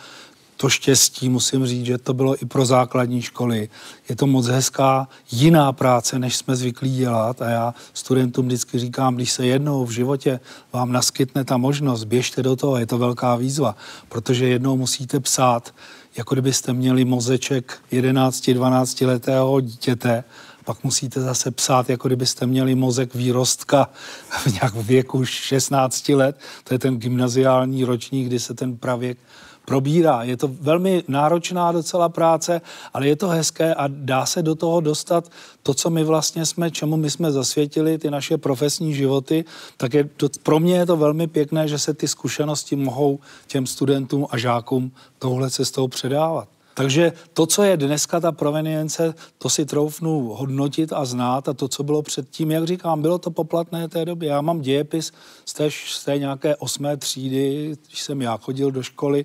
to štěstí, musím říct, že to bylo i pro základní školy. Je to moc hezká, jiná práce, než jsme zvyklí dělat, a já studentům vždycky říkám, když se jednou v životě vám naskytne ta možnost, běžte do toho, je to velká výzva, protože jednou musíte psát, jako kdybyste měli mozeček jedenácti dvanácti letého dítěte, pak musíte zase psát, jako kdybyste měli mozek výrostka v nějak věku šestnácti let, to je ten gymnaziální ročník, kdy se ten pravěk probírá. Je to velmi náročná docela práce, ale je to hezké a dá se do toho dostat to, co my vlastně jsme, čemu my jsme zasvětili ty naše profesní životy, tak je to, pro mě je to velmi pěkné, že se ty zkušenosti mohou těm studentům a žákům touhle cestou předávat. Takže to, co je dneska ta provenience, to si troufnu hodnotit a znát, a to, co bylo předtím, jak říkám, bylo to poplatné té době. Já mám dějepis z té, z té nějaké osmé třídy, když jsem já chodil do školy,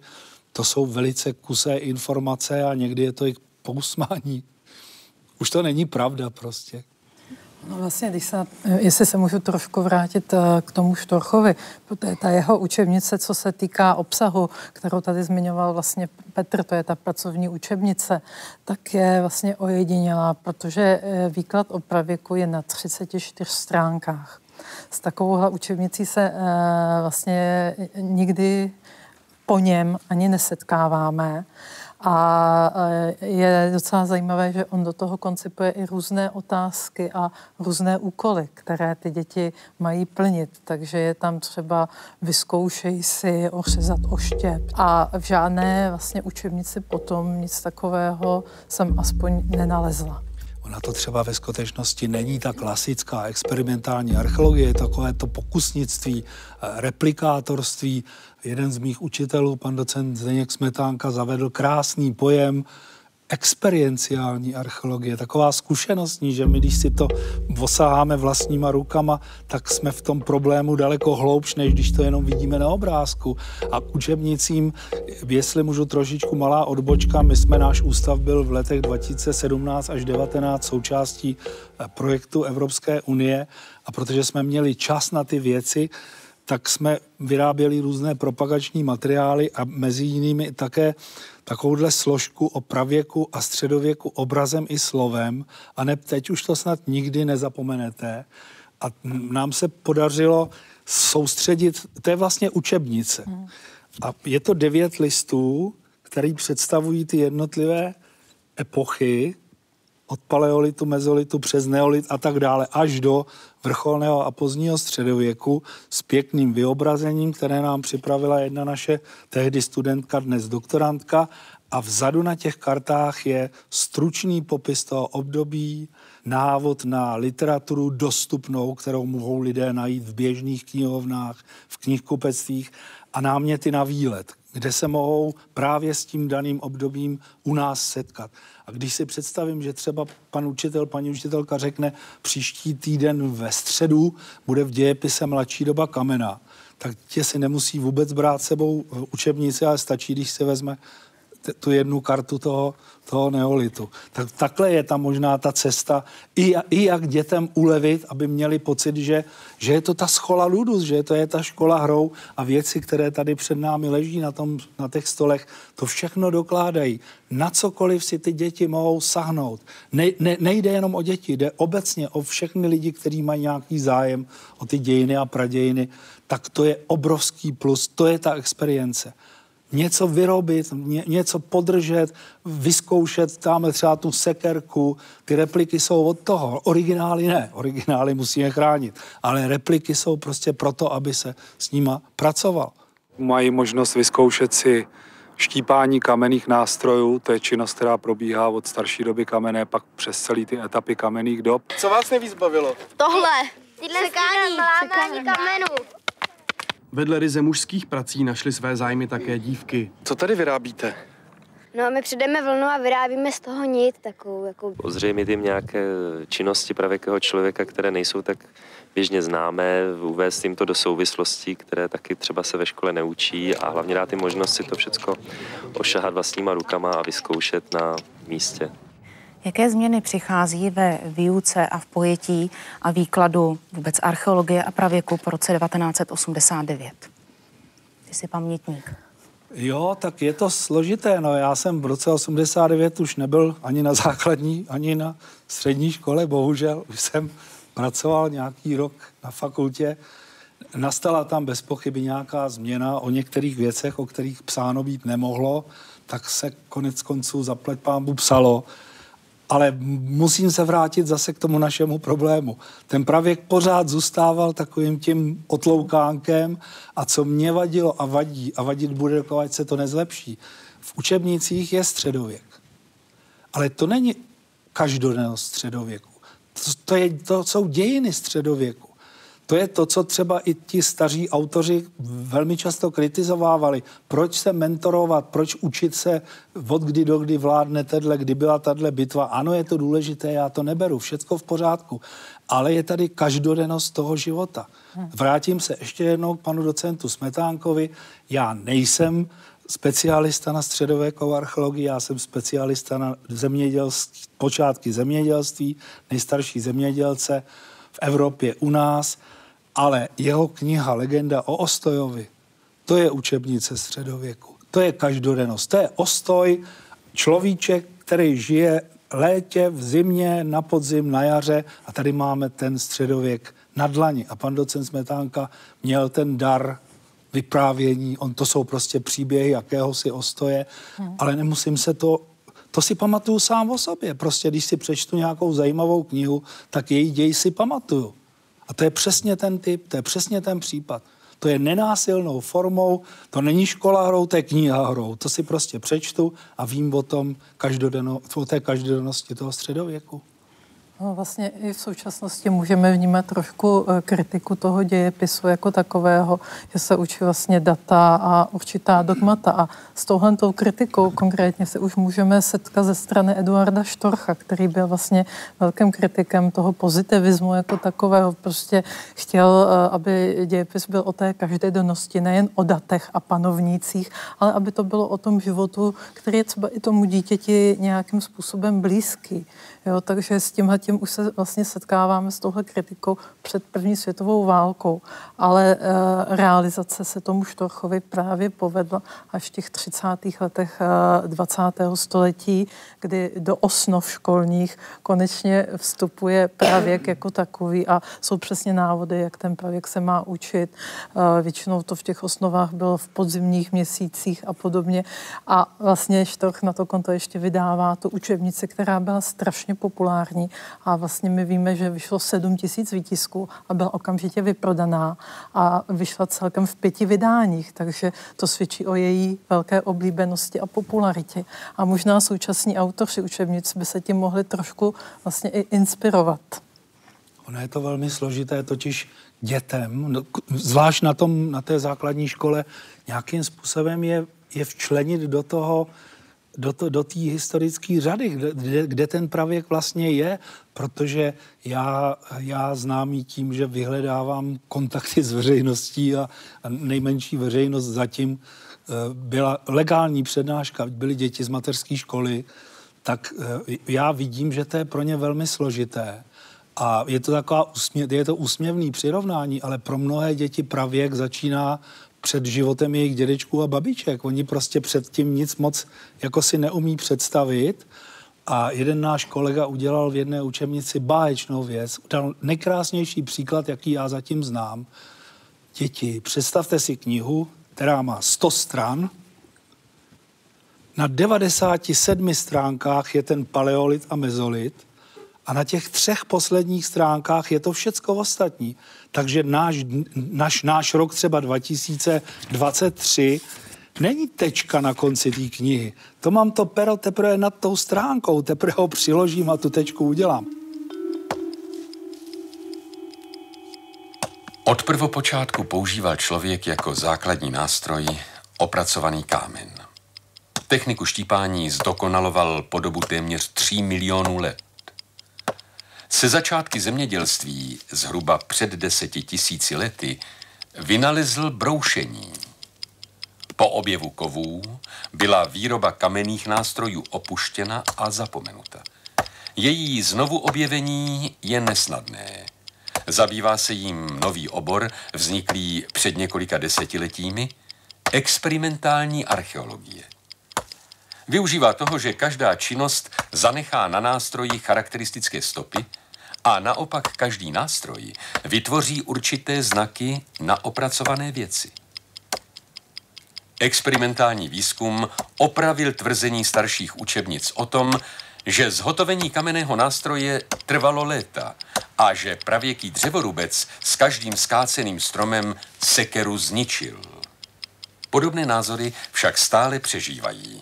to jsou velice kusé informace a někdy je to i pousmání. Už to není pravda prostě. No vlastně, když se, jestli se můžu trošku vrátit k tomu Štorchovi, protože ta jeho učebnice, co se týká obsahu, kterou tady zmiňoval vlastně Petr, to je ta pracovní učebnice, tak je vlastně ojedinělá, protože výklad o pravěku je na třiceti čtyřech stránkách. S takovouhle učebnicí se vlastně nikdy po něm ani nesetkáváme. A je docela zajímavé, že on do toho koncipuje i různé otázky a různé úkoly, které ty děti mají plnit. Takže je tam třeba vyzkoušej si ořezat oštěp. A v žádné vlastně učebnici potom nic takového jsem aspoň nenalezla. Ona to třeba ve skutečnosti není ta klasická experimentální archeologie, je takové to pokusnictví, replikátorství. Jeden z mých učitelů, pan docent Zdeněk Smetánka, zavedl krásný pojem experienciální archeologie, taková zkušenostní, že my, když si to osáháme vlastníma rukama, tak jsme v tom problému daleko hloubš, než když to jenom vidíme na obrázku. A k učebnicím, jestli můžu trošičku malá odbočka, my jsme, náš ústav byl v letech dva tisíce sedmnáct až devatenáct součástí projektu Evropské unie, a protože jsme měli čas na ty věci, tak jsme vyráběli různé propagační materiály a mezi jinými také takovouhle složku o pravěku a středověku obrazem i slovem. A ne, teď už to snad nikdy nezapomenete. A nám se podařilo soustředit, to je vlastně učebnice. A je to devět listů, který představují ty jednotlivé epochy, od paleolitu, mezolitu, přes neolit a tak dále, až do vrcholného a pozdního středověku s pěkným vyobrazením, které nám připravila jedna naše tehdy studentka, dnes doktorantka. A vzadu na těch kartách je stručný popis toho období, návod na literaturu dostupnou, kterou mohou lidé najít v běžných knihovnách, v knihkupectvích, a náměty na výlet, kde se mohou právě s tím daným obdobím u nás setkat. A když si představím, že třeba pan učitel, paní učitelka řekne, příští týden ve středu bude v dějepise mladší doba kamena, tak tě si nemusí vůbec brát sebou učebnici, ale stačí, když si vezme tu jednu kartu toho, toho neolitu. Tak, takhle je tam možná ta cesta, i, i jak dětem ulevit, aby měli pocit, že, že je to ta schola ludus, že to je ta škola hrou a věci, které tady před námi leží na, tom, na těch stolech, to všechno dokládají. Na cokoliv si ty děti mohou sahnout. Ne, ne, nejde jenom o děti, jde obecně o všechny lidi, kteří mají nějaký zájem o ty dějiny a pradějiny, tak to je obrovský plus, to je ta experience. Něco vyrobit, ně, něco podržet, vyzkoušet tam třeba tu sekerku, ty repliky jsou od toho, originály ne, originály musíme chránit, ale repliky jsou prostě proto, aby se s nima pracoval. Mají možnost vyzkoušet si štípání kamenných nástrojů, to je činnost, která probíhá od starší doby kamenné, pak přes celý ty etapy kamenných dob. Co vás nejvíc bavilo? Tohle, tyhle sekání, sekání kamenů. Vedle ryze mužských prací našly své zájmy také dívky. Co tady vyrábíte? No, my přidáme vlnu a vyrábíme z toho nit takovou. Jako... Ozřejmit jim nějaké činnosti pravěkého člověka, které nejsou tak běžně známé, uvést jim to do souvislostí, které taky třeba se ve škole neučí a hlavně dát jim možnost si to všecko ošahat vlastníma rukama a vyzkoušet na místě. Jaké změny přichází ve výuce a v pojetí a výkladu vůbec archeologie a pravěku po roce devatenáct set osmdesát devět? Ty jsi pamětník. Jo, tak je to složité. No, já jsem v roce osmdesát devět už nebyl ani na základní, ani na střední škole, bohužel. Už jsem pracoval nějaký rok na fakultě. Nastala tam bez pochyby nějaká změna o některých věcech, o kterých psáno být nemohlo, tak se konec konců zaplať pánbu psalo. Ale musím se vrátit zase k tomu našemu problému. Ten pravěk pořád zůstával takovým tím otloukánkem a co mě vadilo a vadí a vadit bude, dokud se to nezlepší. V učebnicích je středověk. Ale to není každodennost středověku. To, to, je, to jsou dějiny středověku. To je to, co třeba i ti staří autoři velmi často kritizovávali. Proč se mentorovat, proč učit se, od kdy do kdy vládne tedle, kdy byla tato bitva. Ano, je to důležité, já to neberu, všecko v pořádku. Ale je tady každodennost toho života. Vrátím se ještě jednou k panu docentu Smetánkovi. Já nejsem specialista na středověkovou archeologii, já jsem specialista na zemědělství, počátky zemědělství, nejstarší zemědělce v Evropě, u nás. Ale jeho kniha Legenda o Ostojovi, to je učebnice středověku. To je každodennost. To je Ostoj, človíček, který žije v létě, v zimě, na podzim, na jaře. A tady máme ten středověk na dlani. A pan docent Smetánka měl ten dar vyprávění. On, to jsou prostě příběhy jakéhosi Ostoje. Hmm. Ale nemusím se to... To si pamatuju sám o sobě. Prostě když si přečtu nějakou zajímavou knihu, tak její děj si pamatuju. A to je přesně ten typ, to je přesně ten případ. To je nenásilnou formou, to není škola hrou, to je kniha hrou. To si prostě přečtu a vím o tom každodenno, o té každodennosti toho středověku. No, vlastně i v současnosti můžeme vnímat trošku kritiku toho dějepisu jako takového, že se učí vlastně data a určitá dogmata. A s touhletou kritikou konkrétně se už můžeme setkat ze strany Eduarda Štorcha, který byl vlastně velkým kritikem toho pozitivismu jako takového. Prostě chtěl, aby dějepis byl o té každodennosti, nejen o datech a panovnících, ale aby to bylo o tom životu, který je třeba i tomu dítěti nějakým způsobem blízký. Jo, takže s tímhle tím už se vlastně setkáváme s touhle kritikou před první světovou válkou, ale e, realizace se tomu Štorchovi právě povedla až v těch třicátých letech e, dvacátého století, kdy do osnov školních konečně vstupuje pravěk jako takový a jsou přesně návody, jak ten pravěk se má učit. E, většinou to v těch osnovách bylo v podzimních měsících a podobně a vlastně Štorch na to konto ještě vydává tu učebnici, která byla strašně populární a vlastně my víme, že vyšlo sedm tisíc výtisků a byla okamžitě vyprodaná a vyšla celkem v pěti vydáních, takže to svědčí o její velké oblíbenosti a popularitě. A možná současní autoři učebnic by se tím mohli trošku vlastně i inspirovat. Ono je to velmi složité, totiž dětem, no, zvlášť na, tom, na té základní škole, nějakým způsobem je, je včlenit do toho do, to, do té historické řady, kde, kde ten pravěk vlastně je, protože já, já známý tím, že vyhledávám kontakty s veřejností a, a nejmenší veřejnost zatím byla legální přednáška, byly děti z mateřské školy, tak já vidím, že to je pro ně velmi složité. A je to taková úsměv, je to úsměvný přirovnání, ale pro mnohé děti pravěk začíná před životem jejich dědečků a babiček. Oni prostě předtím nic moc jako si neumí představit. A jeden náš kolega udělal v jedné učebnici báječnou věc, dal nejkrásnější příklad, jaký já zatím znám. Děti, představte si knihu, která má sto stran. Na devadesáti sedmi stránkách je ten paleolit a mezolit a na těch třech posledních stránkách je to všecko ostatní. Takže náš, náš, náš rok třeba dva tisíce dvacet tři není tečka na konci té knihy. To mám to pero teprve nad tou stránkou, teprve ho přiložím a tu tečku udělám. Od prvopočátku používal člověk jako základní nástroj opracovaný kámen. Techniku štípání zdokonaloval po dobu téměř tří milionů let. Se začátky zemědělství zhruba před deseti tisíci lety vynalezl broušení. Po objevu kovů byla výroba kamenných nástrojů opuštěna a zapomenuta. Její znovu objevení je nesnadné. Zabývá se jím nový obor, vzniklý před několika desetiletími, experimentální archeologie. Využívá toho, že každá činnost zanechá na nástroji charakteristické stopy a naopak každý nástroj vytvoří určité znaky na opracované věci. Experimentální výzkum opravil tvrzení starších učebnic o tom, že zhotovení kamenného nástroje trvalo léta a že pravěký dřevorubec s každým skáceným stromem sekeru zničil. Podobné názory však stále přežívají.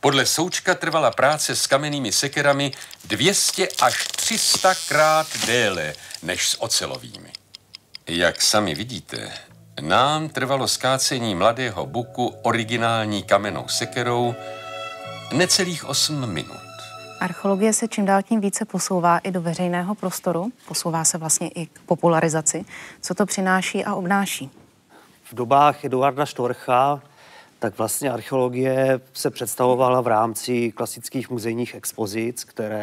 Podle Součka trvala práce s kamennými sekerami dvě stě až tři sta krát déle než s ocelovými. Jak sami vidíte, nám trvalo skácení mladého buku originální kamennou sekerou necelých osm minut. Archeologie se čím dál tím více posouvá i do veřejného prostoru, posouvá se vlastně i k popularizaci. Co to přináší a obnáší? V dobách Eduarda Štorcha tak vlastně archeologie se představovala v rámci klasických muzejních expozic, které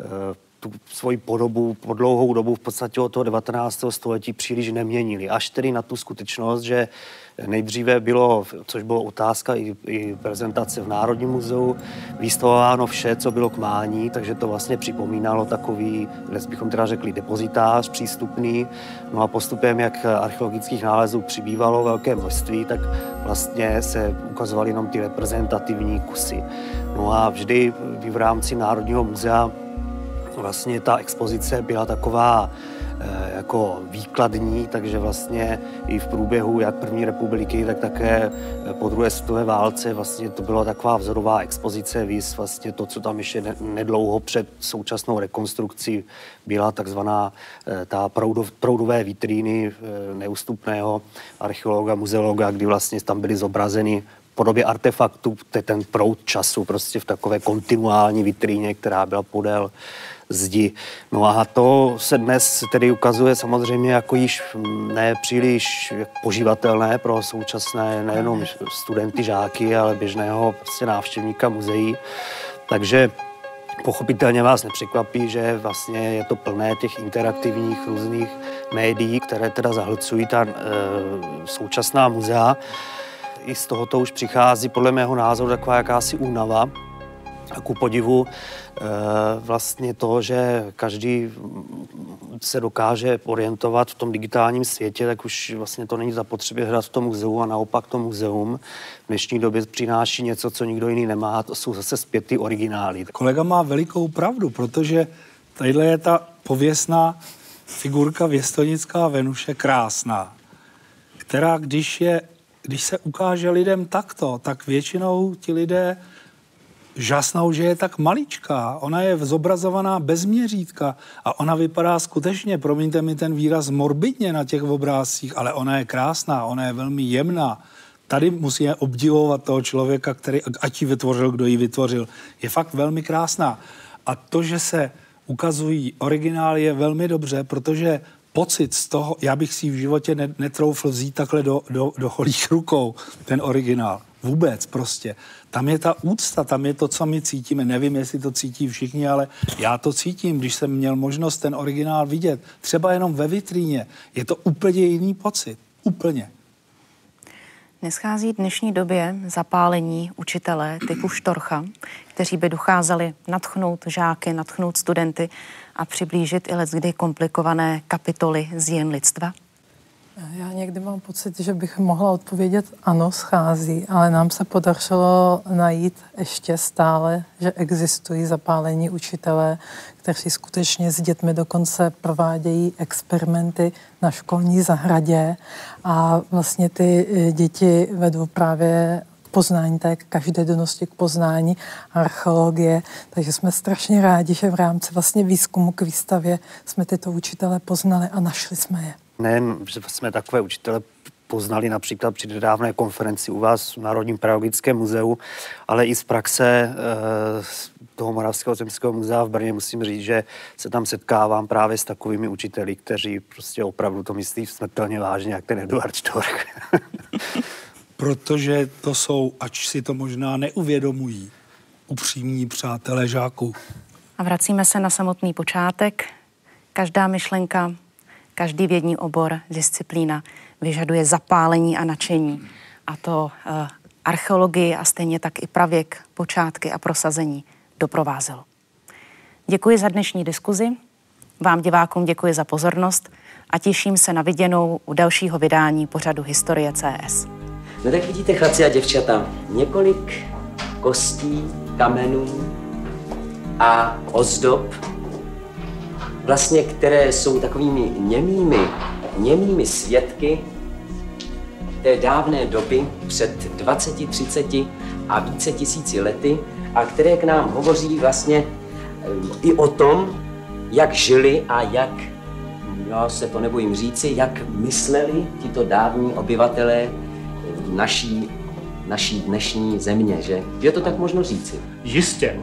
e, tu svoji podobu po dlouhou dobu v podstatě od toho devatenáctého století příliš neměnily. Až tedy na tu skutečnost, že nejdříve bylo, což bylo otázka i, i prezentace v Národním muzeu, vystavováno vše, co bylo k mání, takže to vlastně připomínalo takový, dnes bychom teda řekli, depozitář přístupný. No a postupem, jak archeologických nálezů přibývalo velké množství, tak vlastně se ukazovaly jenom ty reprezentativní kusy. No a vždy v rámci Národního muzea vlastně ta expozice byla taková e, jako výkladní, takže vlastně i v průběhu jak první republiky, tak také po druhé světové válce vlastně to byla taková vzorová expozice, víc vlastně to, co tam ještě nedlouho před současnou rekonstrukcí byla takzvaná e, ta proudov, proudové vitríny e, neústupného archeologa, muzeologa, kdy vlastně tam byly zobrazeny podobě artefaktů, ten proud času prostě v takové kontinuální vitríně, která byla podél zdi. No a to se dnes tedy ukazuje samozřejmě jako již nepříliš požívatelné pro současné nejenom studenty, žáky, ale běžného prostě návštěvníka muzeí. Takže pochopitelně vás nepřekvapí, že vlastně je to plné těch interaktivních různých médií, které teda zahlcují ta e, současná muzea. I z tohoto už přichází, podle mého názoru, taková jakási únava a ku podivu e, vlastně to, že každý se dokáže orientovat v tom digitálním světě, tak už vlastně to není zapotřebí hledat v tom muzeu a naopak to muzeum v dnešní době přináší něco, co nikdo jiný nemá, to jsou zase zpět ty originály. Kolega má velikou pravdu, protože tadyhle je ta pověstná figurka Věstonická Venuše krásná, která když je Když se ukáže lidem takto, tak většinou ti lidé žasnou, že je tak maličká. Ona je zobrazovaná bez měřítka a ona vypadá skutečně, promiňte mi ten výraz, morbidně na těch obrázcích, ale ona je krásná, ona je velmi jemná. Tady musíme obdivovat toho člověka, který, ať ji vytvořil, kdo ji vytvořil. Je fakt velmi krásná. A to, že se ukazují originály, je velmi dobře, protože pocit z toho, já bych si v životě netroufl vzít takhle do, do, do holých rukou ten originál. vůbec prostě. Tam je ta úcta, tam je to, co my cítíme. Nevím, jestli to cítí všichni, ale já to cítím, když jsem měl možnost ten originál vidět. Třeba jenom ve vitríně. Je to úplně jiný pocit. Úplně. Neschází v dnešní době zapálení učitele typu Štorcha, kteří by dokázali nadchnout žáky, nadchnout studenty a přiblížit i leckdy komplikované kapitoly z dějin lidstva? Já někdy mám pocit, že bych mohla odpovědět ano, schází, ale nám se podařilo najít ještě stále, že existují zapálení učitelé, kteří skutečně s dětmi dokonce provádějí experimenty na školní zahradě a vlastně ty děti vedou právě poznání té každodennosti k poznání archeologie. Takže jsme strašně rádi, že v rámci vlastně výzkumu k výstavě jsme tyto učitele poznali a našli jsme je. Nejen, že jsme takové učitele poznali například při nedávné konferenci u vás v Národním pedagogickém muzeu, ale i z praxe e, toho Moravského zemského muzea v Brně musím říct, že se tam setkávám právě s takovými učiteli, kteří prostě opravdu to myslí smrtelně vážně, jak ten Eduard Štorch. Protože to jsou, ač si to možná neuvědomují, upřímní přátelé žáků. A vracíme se na samotný počátek. Každá myšlenka, každý vědní obor, disciplína vyžaduje zapálení a nadšení. A to uh, archeologii a stejně tak i pravěk, počátky a prosazení doprovázelo. Děkuji za dnešní diskuzi, vám divákům děkuji za pozornost a těším se na viděnou u dalšího vydání pořadu Historie tečka cé es. No tak vidíte, chlapci a děvčata, několik kostí, kamenů a ozdob, vlastně, které jsou takovými němými, němými svědky té dávné doby před dvaceti, třiceti a více tisíci lety a které k nám hovoří vlastně i o tom, jak žili a jak, já se to nebojím říci, jak mysleli tito dávní obyvatelé naší, naší dnešní země, že? Je to tak možno říci? Jistě.